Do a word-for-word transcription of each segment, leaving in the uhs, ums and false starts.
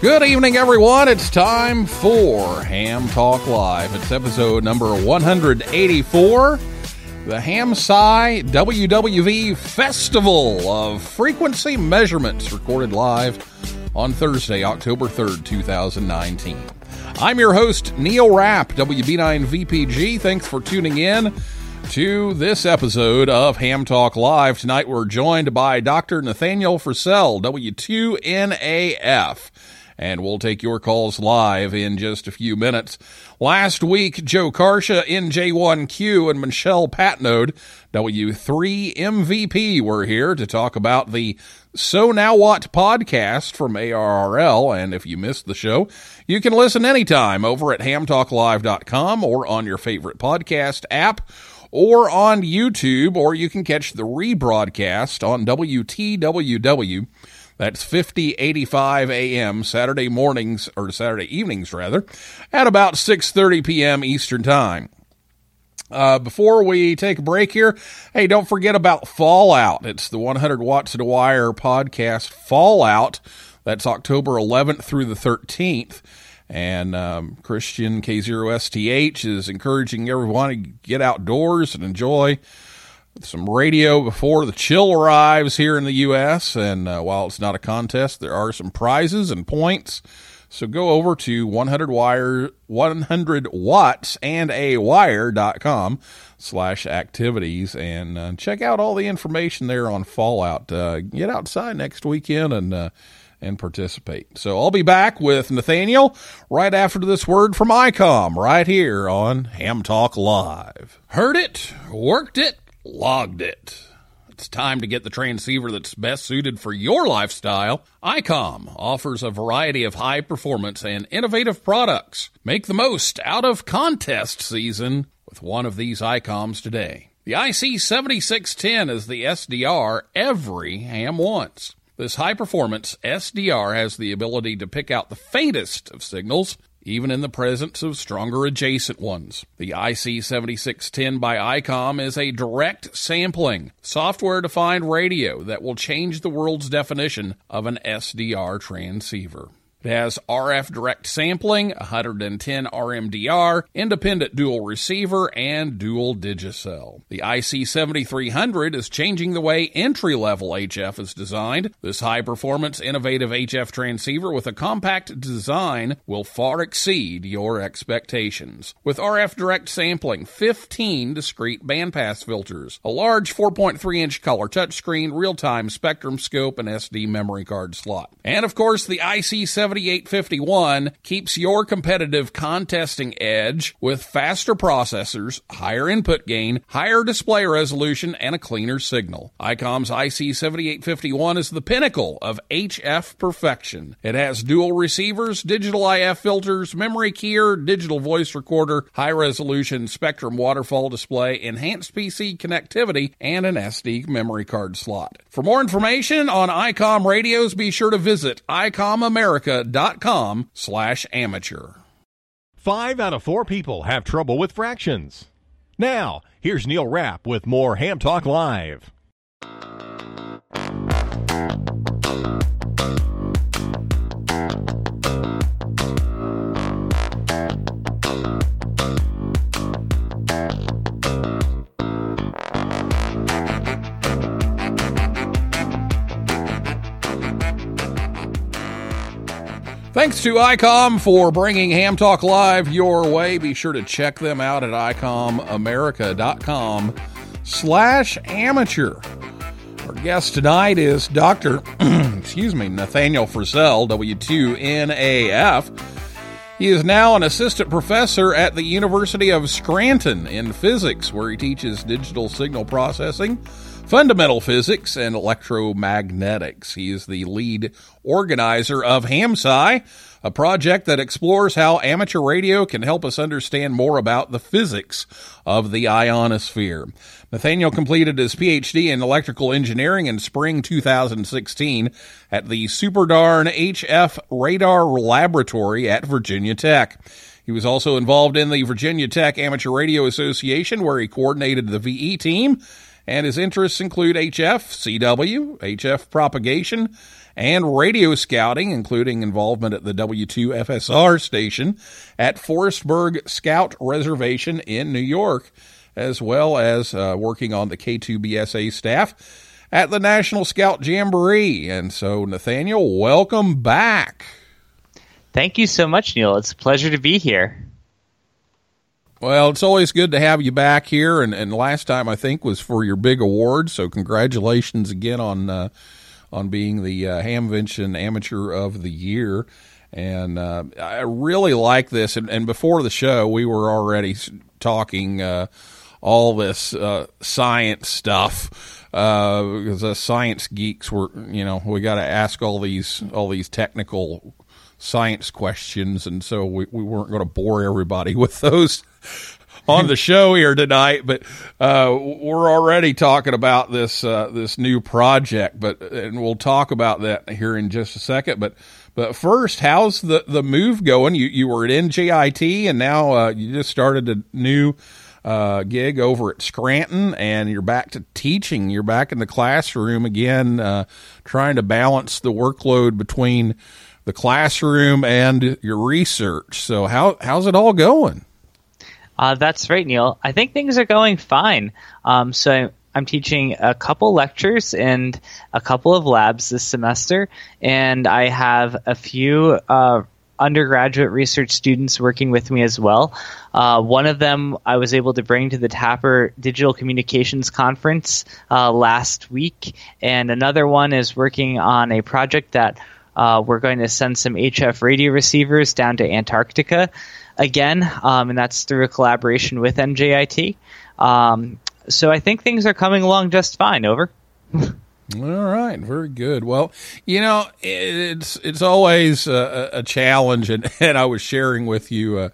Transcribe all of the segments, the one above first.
Good evening, everyone. It's time for Ham Talk Live. It's episode number one eighty-four, the HamSci W W V Festival of Frequency Measurements, recorded live on Thursday, October third, two thousand nineteen. I'm your host, Neil Rapp, W B nine V P G. Thanks for tuning in to this episode of Ham Talk Live. Tonight, we're joined by Doctor Nathaniel Frissell, W two N A F. And we'll take your calls live in just a few minutes. Last week, Joe Karsha, N J one Q, and Michelle Patnode, W three M V P, were here to talk about the So Now What podcast from A R R L. And if you missed the show, you can listen anytime over at ham talk live dot com or on your favorite podcast app or on YouTube, or you can catch the rebroadcast on W T W W. That's fifty eighty-five A M Saturday mornings, or Saturday evenings, rather, at about six thirty p m Eastern Time. Uh, before we take a break here, hey, don't forget about Fallout. It's the one hundred watts to the Wire podcast Fallout. That's October eleventh through the thirteenth. And um, Christian K zero S T H is encouraging everyone to get outdoors and enjoy some radio before the chill arrives here in the U S, and uh, while it's not a contest, there are some prizes and points, so go over to one hundred watts and a wire dot com slash activities and uh, check out all the information there on Fallout. Uh, get outside next weekend and uh, and participate. So I'll be back with Nathaniel right after this word from I COM right here on Ham Talk Live. Heard it, worked it, logged it. It's time to get the transceiver that's best suited for your lifestyle. I COM offers a variety of high performance and innovative products. Make the most out of contest season with one of these I COMs today. The I C seventy-six ten is the S D R every ham wants. This high performance S D R has the ability to pick out the faintest of signals, even in the presence of stronger adjacent ones. The I C seventy-six ten by I COM is a direct sampling, software-defined radio that will change the world's definition of an S D R transceiver. It has R F direct sampling, one ten R M D R, independent dual receiver, and dual digicel. The I C seventy-three hundred is changing the way entry-level H F is designed. This high-performance, innovative H F transceiver with a compact design will far exceed your expectations. With R F direct sampling, fifteen discrete bandpass filters, a large four point three inch color touchscreen, real-time spectrum scope, and S D memory card slot. And, of course, the I C seventy-three hundred seventy-eight fifty-one keeps your competitive contesting edge with faster processors, higher input gain, higher display resolution, and a cleaner signal. ICOM's I C seventy-eight fifty-one is the pinnacle of H F perfection. It has dual receivers, digital I F filters, memory keyer, digital voice recorder, high-resolution Spectrum waterfall display, enhanced P C connectivity, and an S D memory card slot. For more information on ICOM radios, be sure to visit ICOMamerica.com slash amateur. Five out of four people have trouble with fractions. Now, here's Neil Rapp with more Ham Talk Live. Thanks to ICOM for bringing Ham Talk Live your way. Be sure to check them out at ICOMamerica.com slash amateur. Our guest tonight is Doctor excuse me, Nathaniel Frissell, W two N A F. He is now an assistant professor at the University of Scranton in physics, where he teaches digital signal processing, fundamental physics, and electromagnetics. He is the lead organizer of HamSCI, a project that explores how amateur radio can help us understand more about the physics of the ionosphere. Nathaniel completed his P H D in electrical engineering in spring two thousand sixteen at the Superdarn H F Radar Laboratory at Virginia Tech. He was also involved in the Virginia Tech Amateur Radio Association, where he coordinated the V E team, and his interests include H F, C W, H F propagation, and radio scouting, including involvement at the W two F S R station at Forestburg Scout Reservation in New York, as well as uh, working on the K two B S A staff at the National Scout Jamboree. And so, Nathaniel, welcome back. Thank you so much, Neil. It's a pleasure to be here. Well, it's always good to have you back here, and, and last time, I think, was for your big award, so congratulations again on uh, on being the uh, Hamvention Amateur of the Year, and uh, I really like this, and, and before the show, we were already talking uh, all this uh, science stuff, uh, because us science geeks, were, you know, we got to ask all these all these technical questions, science questions, and so we, we weren't going to bore everybody with those on the show here tonight, but uh, we're already talking about this uh, this new project, but and we'll talk about that here in just a second. But but first, how's the, the move going? You you were at N J I T, and now uh, you just started a new uh, gig over at Scranton, and you're back to teaching. You're back in the classroom again, uh, trying to balance the workload between the classroom and your research. So how how's it all going? Uh, that's right, Neil. I think things are going fine. Um, so I'm teaching a couple lectures and a couple of labs this semester, and I have a few uh, undergraduate research students working with me as well. Uh, one of them I was able to bring to the T A P R Digital Communications Conference uh, last week, and another one is working on a project that Uh, we're going to send some H F radio receivers down to Antarctica again, um, and that's through a collaboration with N J I T. Um, so I think things are coming along just fine. Over. All right, very good. Well, you know, it's it's always a, a challenge, and, and I was sharing with you uh,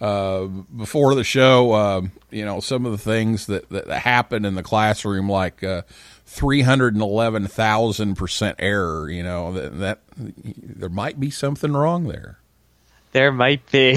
uh, before the show, uh, you know, some of the things that, that happen in the classroom, like Uh, three hundred eleven thousand percent error, you know, that, that there might be something wrong there. There might be.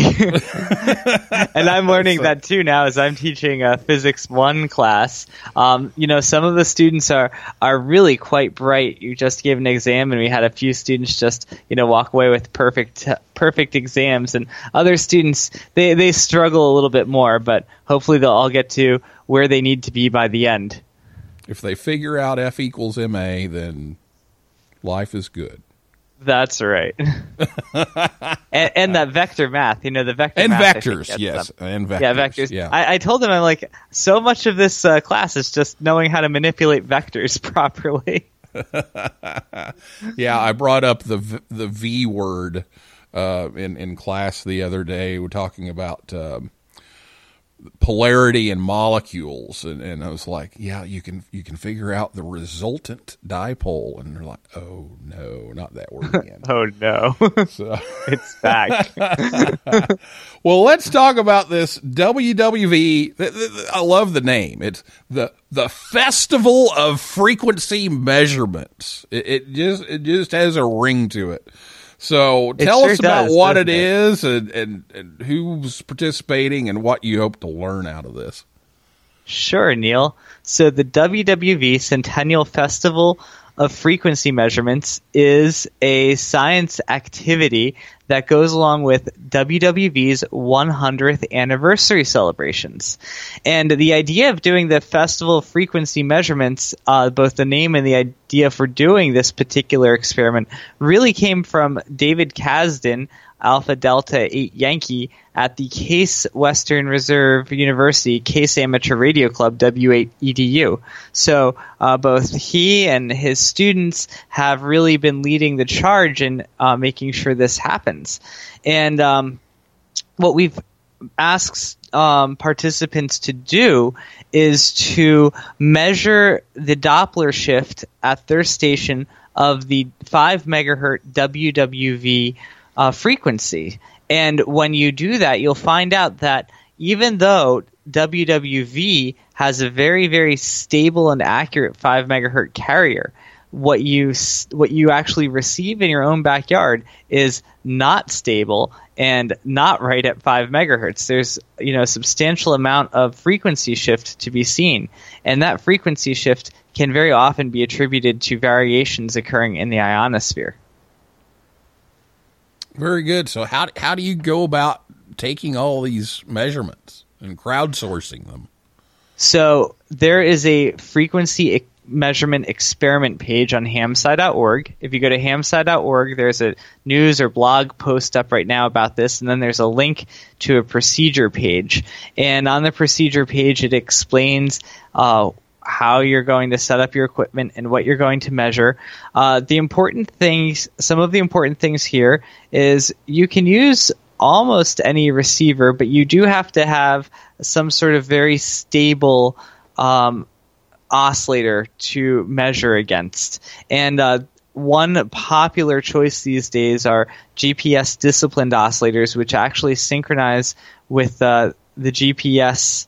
And I'm learning that too now as I'm teaching a physics one class. Um, you know, some of the students are, are really quite bright. You just gave an exam, and we had a few students just, you know, walk away with perfect, perfect exams, and other students, they, they struggle a little bit more, but hopefully they'll all get to where they need to be by the end. If they figure out F equals M A, then life is good. That's right. and, and that vector math, you know, the vector and math. Vectors, yes, and vectors, yes. And vectors. Yeah, vectors. I, I told them, I'm like, so much of this uh, class is just knowing how to manipulate vectors properly. Yeah, I brought up the the V word uh, in in class the other day. We're talking about um, polarity in molecules, and, and I was like, "Yeah, you can you can figure out the resultant dipole." And they're like, "Oh no, not that word again." Oh no, so. It's back. Well, let's talk about this W W V. I love the name. It's the the Festival of Frequency Measurements. It, it just it just has a ring to it. So tell sure us about does, what it, it is and, and, and who's participating and what you hope to learn out of this. Sure, Neil. So the W W V Centennial Festival of Frequency Measurements is a science activity that goes along with W W V's one hundredth anniversary celebrations. And the idea of doing the Festival of Frequency Measurements, uh, both the name and the idea for doing this particular experiment, really came from David Kasdan, Alpha Delta eight Yankee, at the Case Western Reserve University Case Amateur Radio Club, W eight E D U. So uh, both he and his students have really been leading the charge in uh, making sure this happens. And um, what we've asked um, participants to do is to measure the Doppler shift at their station of the five megahertz W W V Uh, frequency. And when you do that, you'll find out that even though W W V has a very, very stable and accurate five megahertz carrier, what you what you actually receive in your own backyard is not stable and not right at five megahertz. There's, you know, a substantial amount of frequency shift to be seen, and that frequency shift can very often be attributed to variations occurring in the ionosphere. Very good. So how how do you go about taking all these measurements and crowdsourcing them? So there is a frequency e- measurement experiment page on ham sci dot org. If you go to ham sci dot org, there's a news or blog post up right now about this, and then there's a link to a procedure page. And on the procedure page, it explains uh, how you're going to set up your equipment and what you're going to measure. Uh, the important things, some of the important things here is you can use almost any receiver, but you do have to have some sort of very stable um, oscillator to measure against. And uh, one popular choice these days are G P S disciplined oscillators, which actually synchronize with uh, the G P S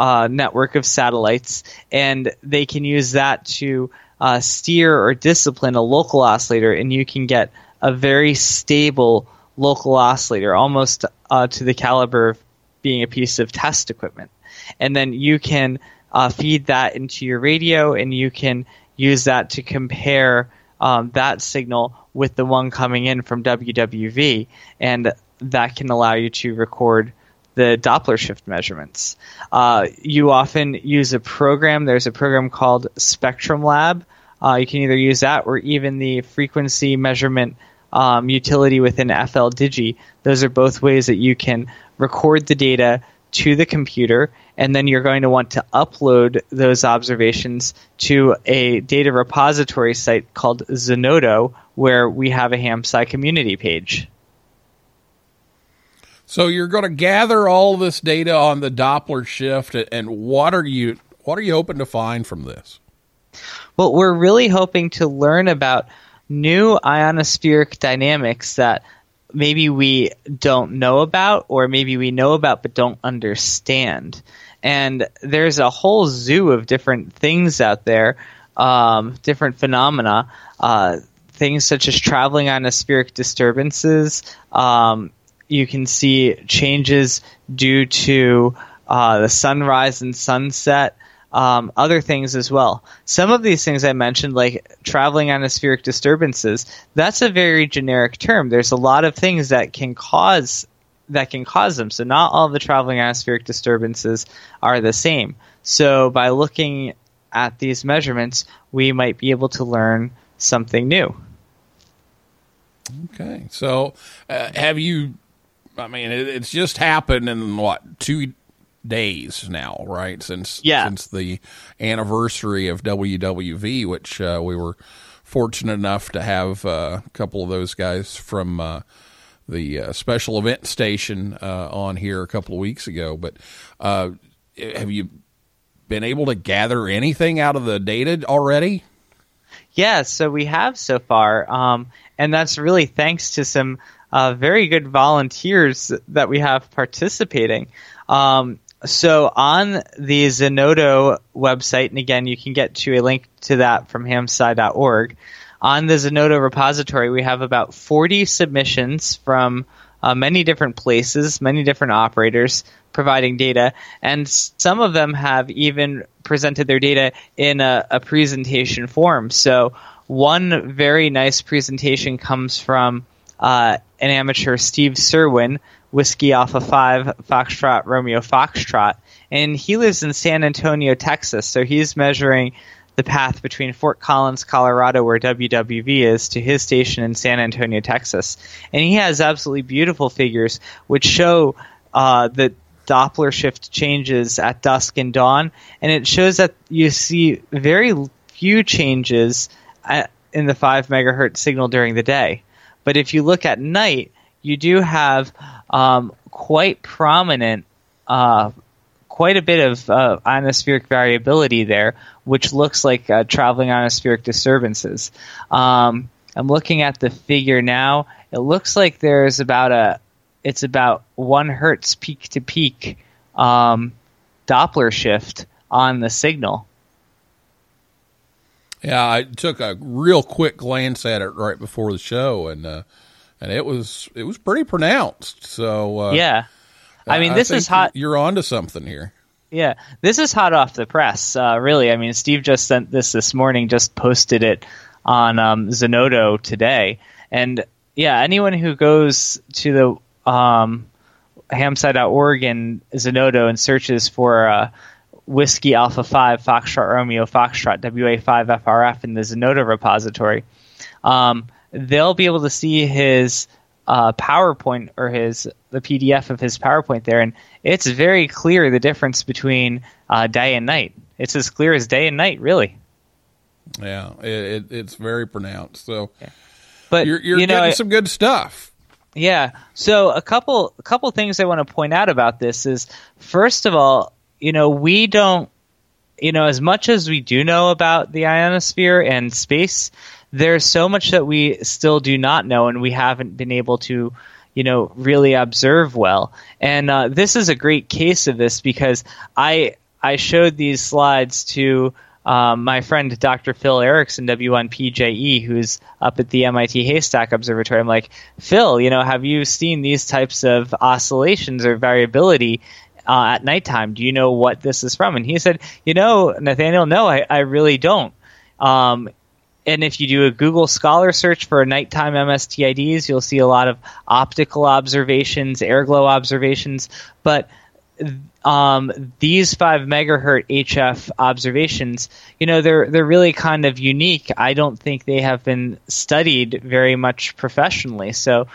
Uh, network of satellites, and they can use that to uh, steer or discipline a local oscillator, and you can get a very stable local oscillator, almost uh, to the caliber of being a piece of test equipment. And then you can uh, feed that into your radio, and you can use that to compare um, that signal with the one coming in from W W V, and that can allow you to record the Doppler shift measurements. Uh, you often use a program. There's a program called Spectrum Lab. Uh, you can either use that or even the frequency measurement um, utility within F L Digi. Those are both ways that you can record the data to the computer, and then you're going to want to upload those observations to a data repository site called Zenodo, where we have a HamSci community page. So you're going to gather all this data on the Doppler shift, and what are you what are you hoping to find from this? Well, we're really hoping to learn about new ionospheric dynamics that maybe we don't know about, or maybe we know about but don't understand. And there's a whole zoo of different things out there, um, different phenomena, uh, things such as traveling ionospheric disturbances. Um, You can see changes due to uh, the sunrise and sunset, um, other things as well. Some of these things I mentioned, like traveling ionospheric disturbances, that's a very generic term. There's a lot of things that can cause that can cause them. So not all the traveling ionospheric disturbances are the same. So by looking at these measurements, we might be able to learn something new. Okay, so uh, have you? I mean, it's just happened in, what, two days now, right? Since yeah. since the anniversary of W W V, which uh, we were fortunate enough to have uh, a couple of those guys from uh, the uh, special event station uh, on here a couple of weeks ago. But uh, have you been able to gather anything out of the data already? Yeah, so we have so far, um, and that's really thanks to some uh, very good volunteers that we have participating. Um, so on the Zenodo website, and again, you can get to a link to that from ham sci dot org. On the Zenodo repository, we have about forty submissions from uh, many different places, many different operators providing data, and some of them have even presented their data in a, a presentation form. So one very nice presentation comes from uh, an amateur, Steve Serwin, Whiskey Alpha five, Foxtrot, Romeo Foxtrot, and he lives in San Antonio, Texas, so he's measuring the path between Fort Collins, Colorado, where W W V is, to his station in San Antonio, Texas. And he has absolutely beautiful figures which show uh, the Doppler shift changes at dusk and dawn, and it shows that you see very few changes at, in the five megahertz signal during the day. But if you look at night, you do have um, quite prominent uh, quite a bit of uh, ionospheric variability there, which looks like uh, traveling ionospheric disturbances. Um, I'm looking at the figure now. It looks like there's about a it's about one hertz peak to peak um, Doppler shift on the signal. Yeah, I took a real quick glance at it right before the show, and uh, and it was it was pretty pronounced. So uh, yeah. I mean, this I think is hot. You're onto something here. Yeah, this is hot off the press, uh, really. I mean, Steve just sent this this morning, just posted it on um, Zenodo today. And yeah, anyone who goes to the um, ham sci dot org and Zenodo and searches for uh, Whiskey Alpha five, Foxtrot, Romeo, Foxtrot, W A five F R F in the Zenodo repository, um, they'll be able to see his Uh, PowerPoint or his the P D F of his PowerPoint there, and it's very clear the difference between uh, day and night. It's as clear as day and night, really. Yeah, it, it, it's very pronounced. So, yeah. but you're, you're you getting know, some good stuff. Yeah. So a couple a couple things I want to point out about this is, first of all, you know, we don't, you know, as much as we do know about the ionosphere and space, there's so much that we still do not know, and we haven't been able to, you know, really observe well. And uh, this is a great case of this, because I I showed these slides to um, my friend Doctor Phil Erickson, W one P J E, who's up at the M I T Haystack Observatory. I'm like, Phil, you know, have you seen these types of oscillations or variability uh, at nighttime? Do you know what this is from? And he said, you know, Nathaniel, no, I, I really don't. Um, And if you do a Google Scholar search for nighttime M S T I Ds, you'll see a lot of optical observations, airglow observations. But um, these five megahertz H F observations, you know, they're they're really kind of unique. I don't think they have been studied very much professionally. So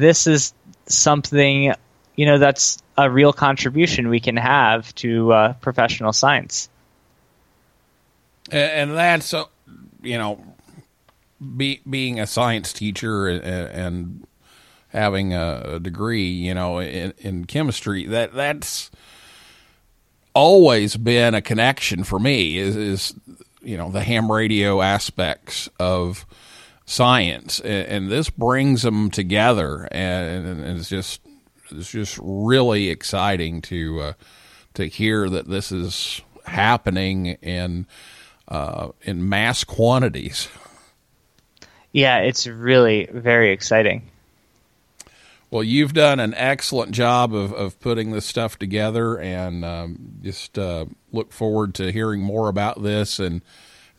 this is something, you know, that's a real contribution we can have to uh, professional science. And that's, uh, you know, Be, being a science teacher and, and having a degree, you know, in, in chemistry, that that's always been a connection for me is, is you know, the ham radio aspects of science, and, and this brings them together, and, and it's just it's just really exciting to uh, to hear that this is happening in uh, in mass quantities. Yeah, it's really very exciting. Well, you've done an excellent job of, of putting this stuff together, and um, just uh, look forward to hearing more about this and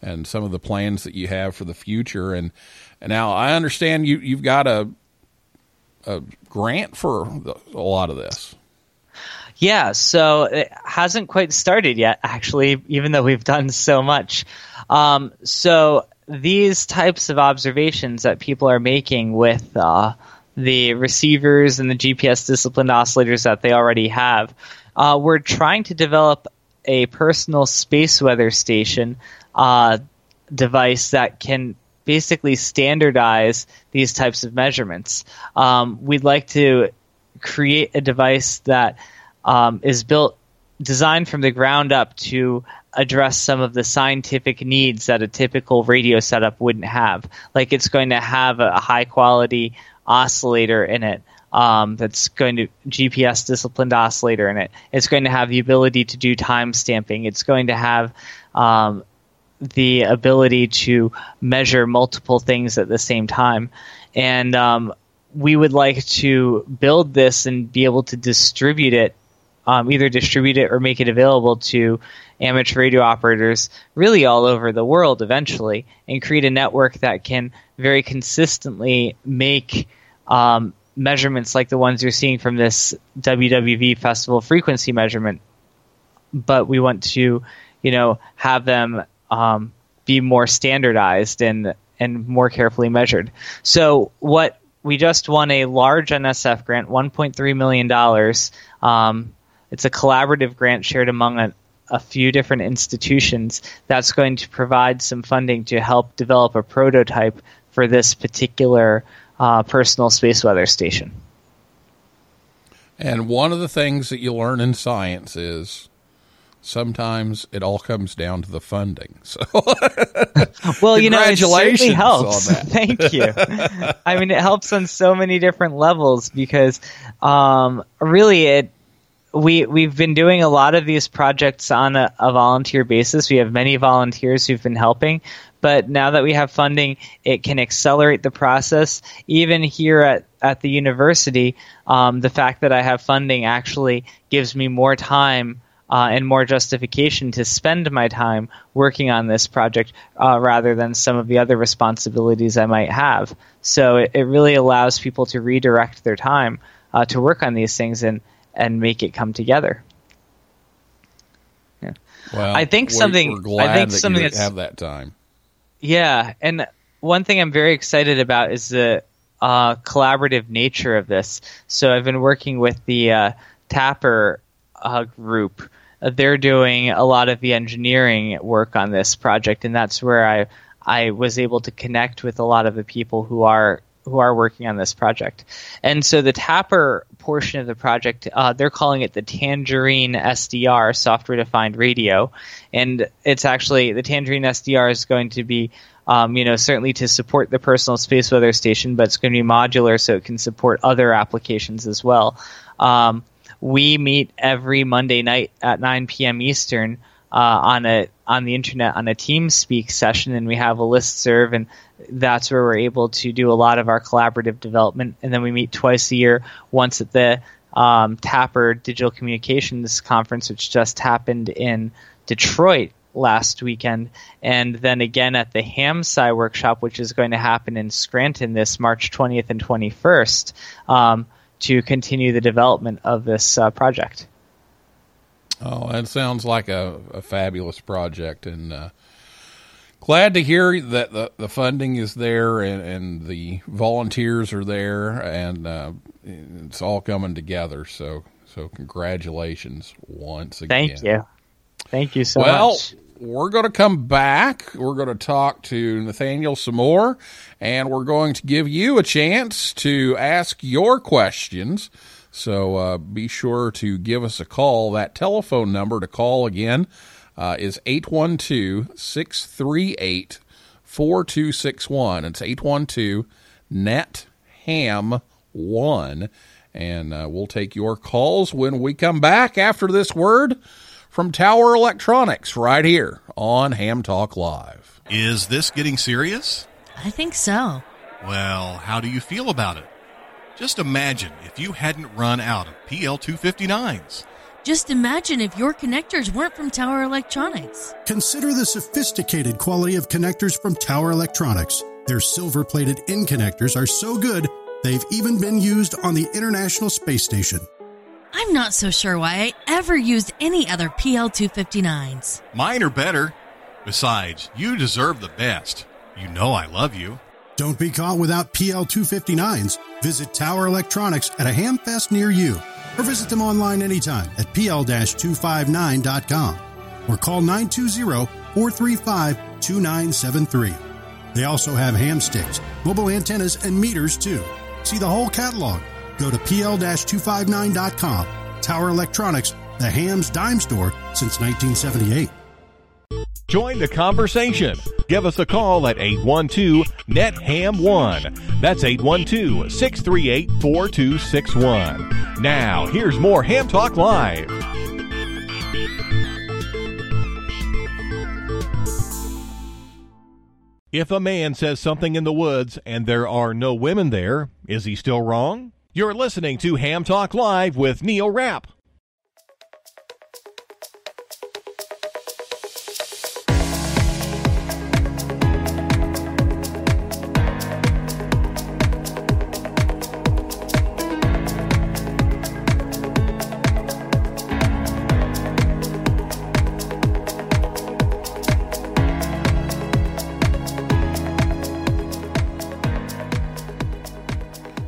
and some of the plans that you have for the future. And, and now I understand you you've got a a grant for a lot of this. Yeah, so it hasn't quite started yet, actually, even though we've done so much. Um, so. These types of observations that people are making with uh, the receivers and the G P S disciplined oscillators that they already have, Uh, we're trying to develop a personal space weather station uh, device that can basically standardize these types of measurements. Um, we'd like to create a device that um, is built, designed from the ground up to address some of the scientific needs that a typical radio setup wouldn't have. Like, it's going to have a high-quality oscillator in it. Um, that's going to G P S disciplined oscillator in it. It's going to have the ability to do time stamping. It's going to have um, the ability to measure multiple things at the same time. And um, we would like to build this and be able to distribute it, um, either distribute it or make it available to amateur radio operators really all over the world eventually, and create a network that can very consistently make um, measurements like the ones you're seeing from this W W V festival frequency measurement, but we want to, you know, have them um, be more standardized and and more carefully measured. So what we just won a large N S F grant, one point three million dollars. Um, it's a collaborative grant shared among a, a few different institutions that's going to provide some funding to help develop a prototype for this particular Uh, personal space weather station. And one of the things that you learn in science is sometimes it all comes down to the funding. So, well, you know, it certainly helps. Thank you. I mean, it helps on so many different levels because, um, really, it we we've been doing a lot of these projects on a, a volunteer basis. We have many volunteers who've been helping. But now that we have funding, it can accelerate the process. Even here at, at the university, um, the fact that I have funding actually gives me more time uh, and more justification to spend my time working on this project uh, rather than some of the other responsibilities I might have. So it, it really allows people to redirect their time uh, to work on these things and, and make it come together. Yeah. Well, I think something. We're glad I think that something you that's, have that time. Yeah, and one thing I'm very excited about is the uh, collaborative nature of this. So I've been working with the uh, T A P R uh, group. They're doing a lot of the engineering work on this project, and that's where I I was able to connect with a lot of the people who are who are working on this project. And so the T A P R portion of the project, uh, they're calling it the Tangerine S D R, software-defined radio. And it's actually, the Tangerine S D R is going to be, um, you know, certainly to support the personal space weather station, but it's going to be modular so it can support other applications as well. Um, we meet every Monday night at nine p.m. Eastern uh, on a on the internet on a TeamSpeak session, and we have a listserv, and that's where we're able to do a lot of our collaborative development. And then we meet twice a year, once at the um, T A P R Digital Communications Conference, which just happened in Detroit last weekend, and then again at the HamSci Workshop, which is going to happen in Scranton this March twentieth and twenty-first um, to continue the development of this uh, project. Oh, that sounds like a, a fabulous project, and uh, glad to hear that the, the funding is there and, and the volunteers are there, and uh, it's all coming together. So, so congratulations once again. Thank you, thank you so well, much. Well, we're going to come back. We're going to talk to Nathaniel some more, and we're going to give you a chance to ask your questions. So uh, be sure to give us a call. That telephone number to call again uh, is eight one two, six three eight, four two six one. It's eight one two, N E T, H A M, one. And uh, we'll take your calls when we come back after this word from Tower Electronics right here on Ham Talk Live. Is this getting serious? I think so. Well, how do you feel about it? Just imagine if you hadn't run out of P L two fifty-nines. Just imagine if your connectors weren't from Tower Electronics. Consider the sophisticated quality of connectors from Tower Electronics. Their silver-plated end connectors are so good, they've even been used on the International Space Station. I'm not so sure why I ever used any other P L two fifty-nines. Mine are better. Besides, you deserve the best. You know I love you. Don't be caught without P L two fifty-nines. Visit Tower Electronics at a ham fest near you. or visit them online anytime at p l dash two five nine dot com or call nine two zero, four three five, two nine seven three. They also have ham sticks, mobile antennas, and meters, too. See the whole catalog. Go to p l dash two five nine dot com. Tower Electronics, the ham's dime store since nineteen seventy-eight. Join the conversation. Give us a call at eight one two, N E T, H A M, one. That's eight one two, six three eight, four two six one. Now, here's more Ham Talk Live. If a man says something in the woods and there are no women there, is he still wrong? You're listening to Ham Talk Live with Neil Rapp.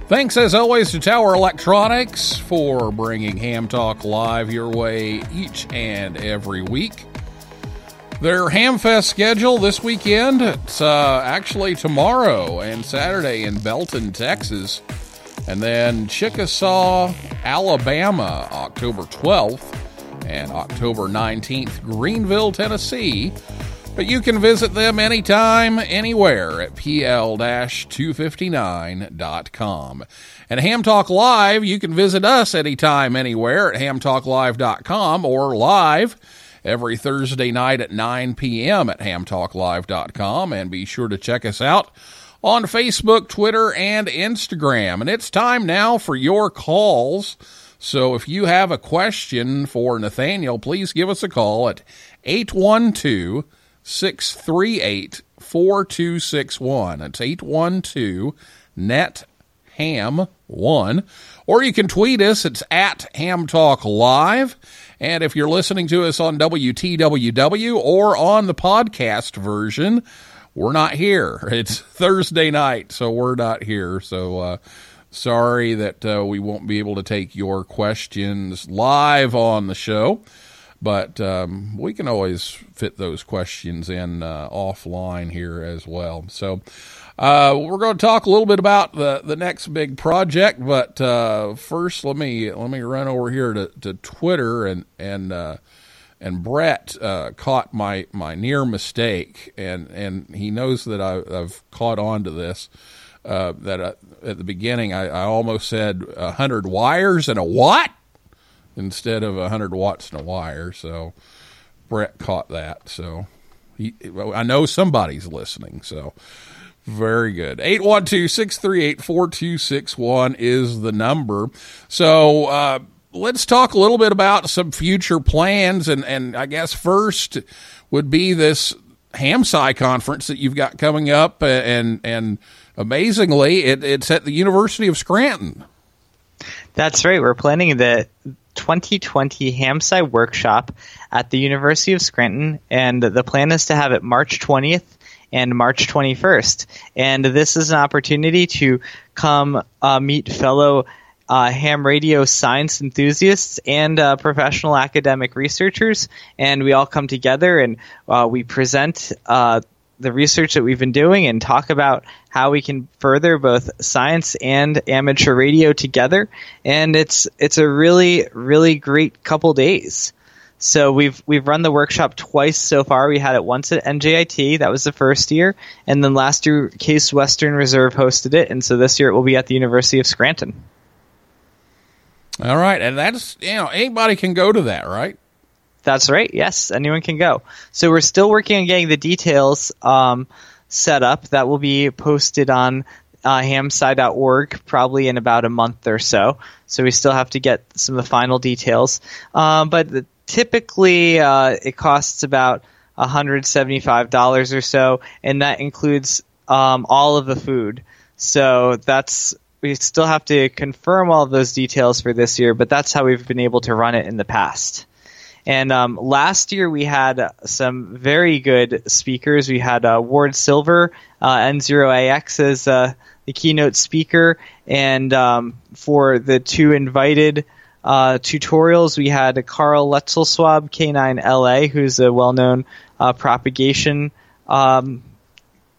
Thanks, as always, to Tower Electronics for bringing Ham Talk Live your way each and every week. Their HamFest schedule this weekend, it's uh, actually tomorrow and Saturday in Belton, Texas, and then Chickasaw, Alabama, October twelfth, and October nineteenth, Greenville, Tennessee. But you can visit them anytime, anywhere at p l dash two five nine dot com. And Ham Talk Live, you can visit us anytime, anywhere at ham talk live dot com or live every Thursday night at nine p.m. at ham talk live dot com. And be sure to check us out on Facebook, Twitter, and Instagram. And it's time now for your calls. So if you have a question for Nathaniel, please give us a call at eight one two, six three eight, four two six one. It's eight one two, N E T, H A M, one. Or you can tweet us. It's at Ham Talk Live. And if you're listening to us on W T W W or on the podcast version, we're not here. It's Thursday night, so we're not here. So uh, sorry that uh, we won't be able to take your questions live on the show. But um, we can always fit those questions in uh, offline here as well. So uh, we're going to talk a little bit about the, the next big project. But uh, first, let me let me run over here to, to Twitter. And and uh, and Brett uh, caught my, my near mistake, and, and he knows that I, I've caught on to this. Uh, that I, at the beginning, I, I almost said a hundred wires and a what? Instead of one hundred watts and a wire. So Brett caught that. So he, I know somebody's listening. So very good. eight one two, six three eight, four two six one is the number. So uh, let's talk a little bit about some future plans. And, and I guess first would be this HamSci conference that you've got coming up. And, and amazingly, it, it's at the University of Scranton. That's right. We're planning the twenty twenty HamSci Workshop at the University of Scranton, and the plan is to have it March twentieth and March twenty-first. And this is an opportunity to come uh, meet fellow uh, ham radio science enthusiasts and uh, professional academic researchers, and we all come together and uh, we present uh, the research that we've been doing and talk about how we can further both science and amateur radio together. And it's it's a really, really great couple days. So we've we've run the workshop twice so far. We had it once at N J I T, that was the first year, and then last year Case Western Reserve hosted it, and so this year it will be at the University of Scranton. All right, and that's, you know, anybody can go to that, right? That's right. Yes, anyone can go. So we're still working on getting the details um, set up. That will be posted on uh, ham sci dot org probably in about a month or so. So we still have to get some of the final details. Um, but the, typically uh, it costs about one hundred seventy-five dollars or so, and that includes um, all of the food. So that's we still have to confirm all of those details for this year, but that's how we've been able to run it in the past. And um, last year we had some very good speakers. We had uh, Ward Silver, uh, N zero A X as uh, the keynote speaker. And um, for the two invited uh, tutorials, we had Carl Letzelswab, K nine L A, who's a well-known uh, propagation um,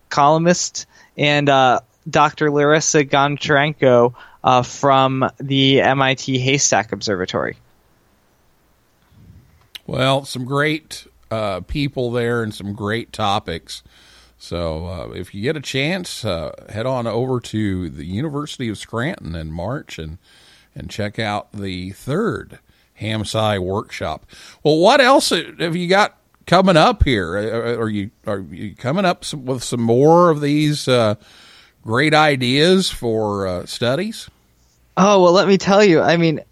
columnist, and uh, Doctor Larissa Goncharenko uh, from the M I T Haystack Observatory. Well, some great uh, people there and some great topics. So uh, if you get a chance, uh, head on over to the University of Scranton in March and and check out the third HamSci Workshop. Well, what else have you got coming up here? Are you are you coming up some, with some more of these uh, great ideas for uh, studies? Oh, well, let me tell you. I mean,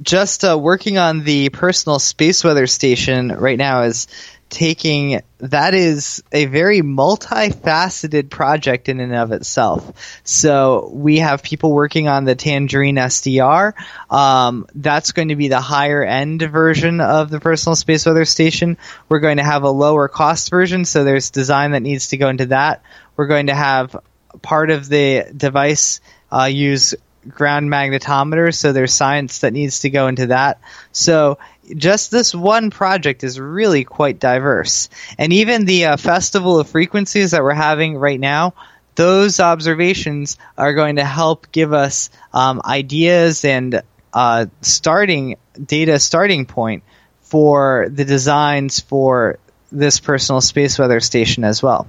just uh, working on the personal space weather station right now is taking that is a very multifaceted project in and of itself. So we have people working on the Tangerine S D R. Um, that's going to be the higher end version of the personal space weather station. We're going to have a lower cost version, so there's design that needs to go into that. We're going to have part of the device uh, use ground magnetometers, so there's science that needs to go into that. So just this one project is really quite diverse. And even the uh, festival of frequencies that we're having right now, those observations are going to help give us um, ideas and uh, starting data starting point for the designs for this personal space weather station as well.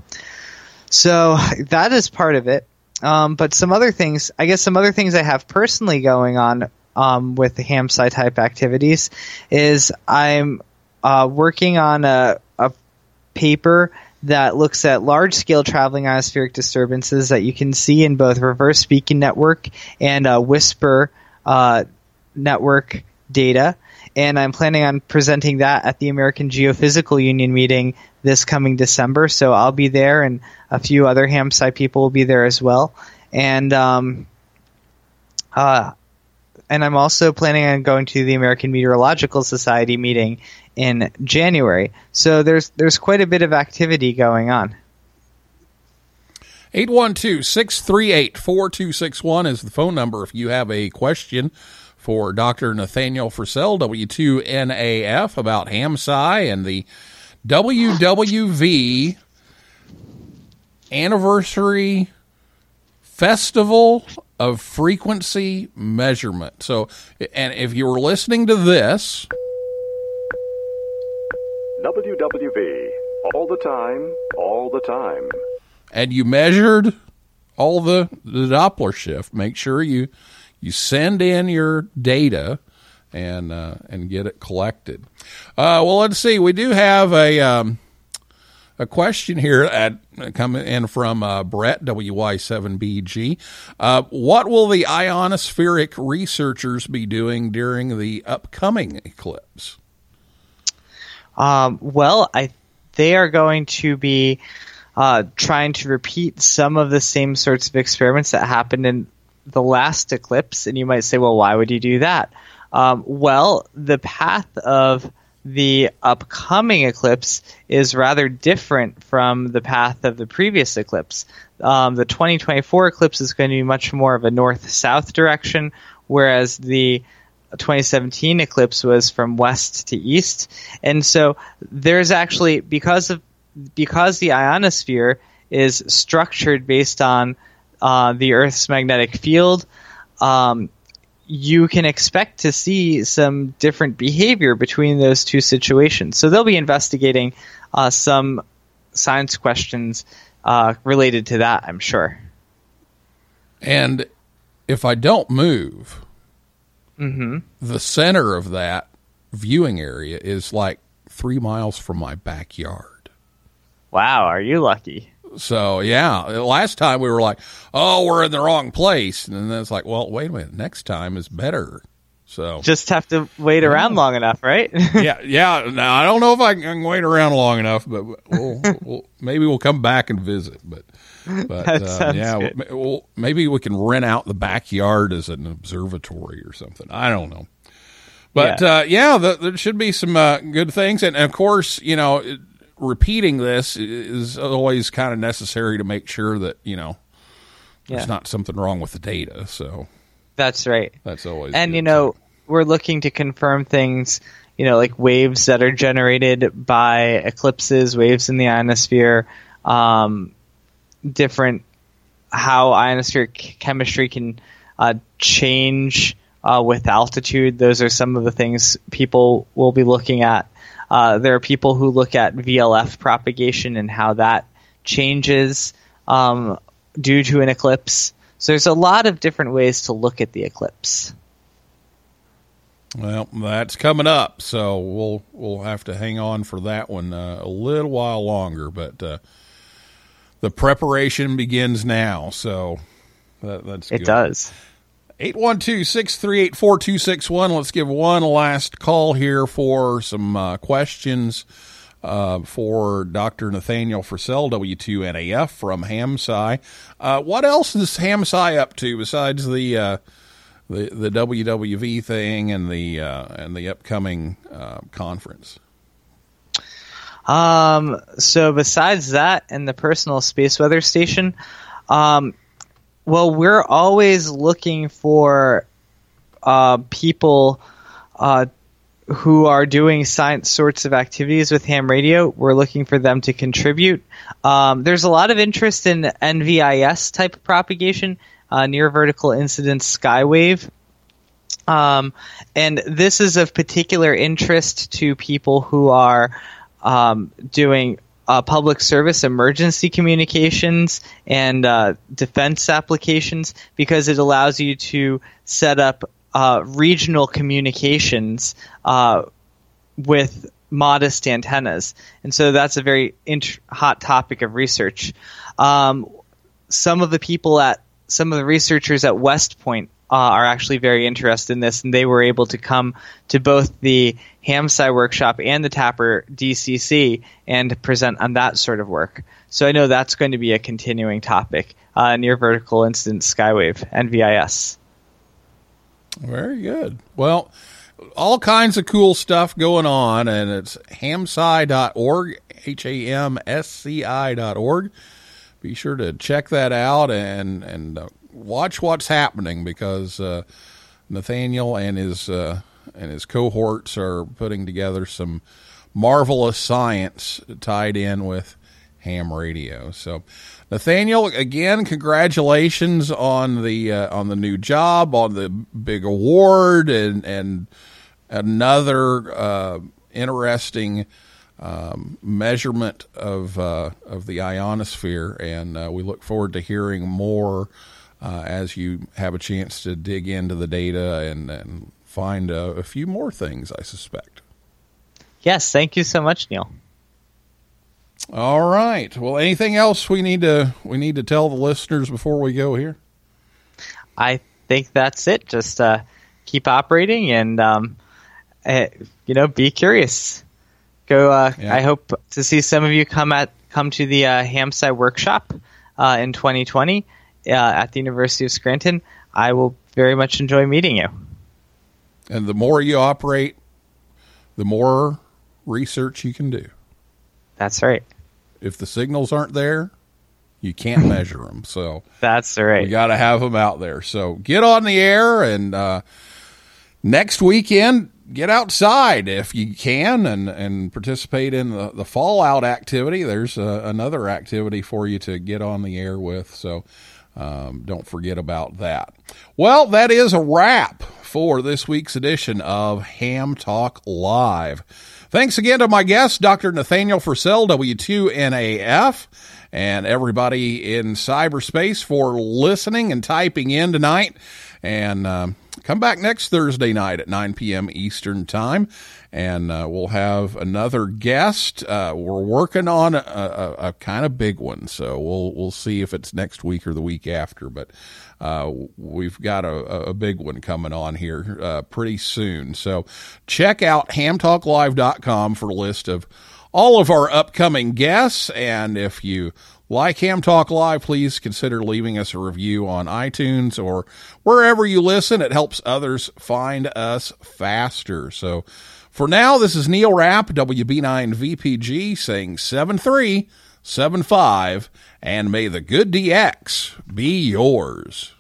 So that is part of it. Um, but some other things, I guess some other things I have personally going on Um, with the HamSci type activities is I'm uh, working on a, a paper that looks at large-scale traveling ionospheric disturbances that you can see in both reverse beacon network and uh, whisper uh, network data. And I'm planning on presenting that at the American Geophysical Union meeting this coming December. So I'll be there, and a few other HamSci people will be there as well. And um, uh, And I'm also planning on going to the American Meteorological Society meeting in January. So there's there's quite a bit of activity going on. eight one two, six three eight, four two six one is the phone number if you have a question for Doctor Nathaniel Frissell, W two N A F, about HamSci and the W W V Anniversary Festival of Frequency Measurement. So, and if you were listening to this, W W V, all the time, all the time, and you measured all the, the Doppler shift, make sure you you send in your data and uh, and get it collected. Uh, well, let's see. We do have a. Um, A question here at, coming in from uh, Brett, W Y seven B G. Uh, what will the ionospheric researchers be doing during the upcoming eclipse? Um, well, I, they are going to be uh, trying to repeat some of the same sorts of experiments that happened in the last eclipse. And you might say, well, why would you do that? Um, well, the path of the upcoming eclipse is rather different from the path of the previous eclipse. Um, the twenty twenty-four eclipse is going to be much more of a north-south direction, whereas the twenty seventeen eclipse was from west to east. And so there's actually, because of because the ionosphere is structured based on uh, the Earth's magnetic field, um, you can expect to see some different behavior between those two situations. So they'll be investigating uh, some science questions uh, related to that, I'm sure. And if I don't move, mm-hmm. the center of that viewing area is like three miles from my backyard. Wow, are you lucky? So, yeah, last time we were like, oh, we're in the wrong place. And then it's like, well, wait a minute, next time is better. So just have to wait around long enough, right? yeah, yeah. Now, I don't know if I can wait around long enough, but we'll, we'll, maybe we'll come back and visit. But, but uh, yeah, we'll, maybe we can rent out the backyard as an observatory or something. I don't know. But, yeah, uh, yeah the, there should be some uh, good things. And, and, of course, you know, it, repeating this is always kind of necessary to make sure that, you know, there's yeah. not something wrong with the data. So that's right. That's always. And, you know, time. we're looking to confirm things, you know, like waves that are generated by eclipses, waves in the ionosphere, um, different how ionospheric chemistry can uh, change uh, with altitude. Those are some of the things people will be looking at. Uh, there are people who look at V L F propagation and how that changes um, due to an eclipse. So there's a lot of different ways to look at the eclipse. Well, that's coming up, so we'll we'll have to hang on for that one uh, a little while longer. But uh, the preparation begins now, so that, that's it good. does. eight one two, six three eight, four two six one. Let's give one last call here for some uh, questions uh, for Doctor Nathaniel Frissell, W two N A F from HamSci. Uh, what else is HamSci up to besides the uh, the the W W V thing and the uh, and the upcoming uh, conference? Um. So besides that and the personal space weather station, um. Well, we're always looking for uh, people uh, who are doing science sorts of activities with ham radio. We're looking for them to contribute. Um, there's a lot of interest in N V I S type of propagation, uh, near vertical incidence skywave. Um, and this is of particular interest to people who are um, doing Uh, public service emergency communications and uh, defense applications, because it allows you to set up uh, regional communications uh, with modest antennas. And so that's a very int- hot topic of research. Um, some of the people at some of the researchers at West Point uh, are actually very interested in this, and they were able to come to both the HamSci Workshop and the T A P R D C C and present on that sort of work. So I know that's going to be a continuing topic, uh, near vertical incidence skywave, N V I S. Very good. Well, all kinds of cool stuff going on, and it's hamsci dot org, H A M S C I dot org. Be sure to check that out and, and uh, watch what's happening, because uh, Nathaniel and his... Uh, and his cohorts are putting together some marvelous science tied in with ham radio. So, Nathaniel, again, congratulations on the uh, on the new job, on the big award, and and another uh, interesting um, measurement of uh, of the ionosphere. And uh, we look forward to hearing more uh, as you have a chance to dig into the data and. and find uh, a few more things, I suspect. Yes, thank you so much, Neil. All right. Well, anything else we need to we need to tell the listeners before we go here? I think that's it. Just uh, keep operating and um, uh, you know, be curious. Go. Uh, yeah. I hope to see some of you come at come to the uh, HamSci Workshop uh, in twenty twenty uh, at the University of Scranton. I will very much enjoy meeting you. And the more you operate, the more research you can do. That's right. If the signals aren't there, you can't measure them. So that's right. You got to have them out there. So get on the air, and uh, next weekend, get outside if you can, and, and participate in the, the Fallout activity. There's uh, another activity for you to get on the air with. So um, don't forget about that. Well, that is a wrap for this week's edition of Ham Talk Live. Thanks again to my guest, Doctor Nathaniel Frissell, W two N A F, and everybody in cyberspace for listening and typing in tonight. And uh, come back next Thursday night at nine p.m. Eastern Time, and uh, we'll have another guest. Uh, we're working on a, a, a kind of big one, so we'll we'll see if it's next week or the week after, but Uh, we've got a, a big one coming on here uh, pretty soon. So check out ham talk live dot com for a list of all of our upcoming guests. And if you like Ham Talk Live, please consider leaving us a review on iTunes or wherever you listen. It helps others find us faster. So for now, this is Neil Rapp, W B nine V P G, saying seven three seven five, and may the good D X be yours.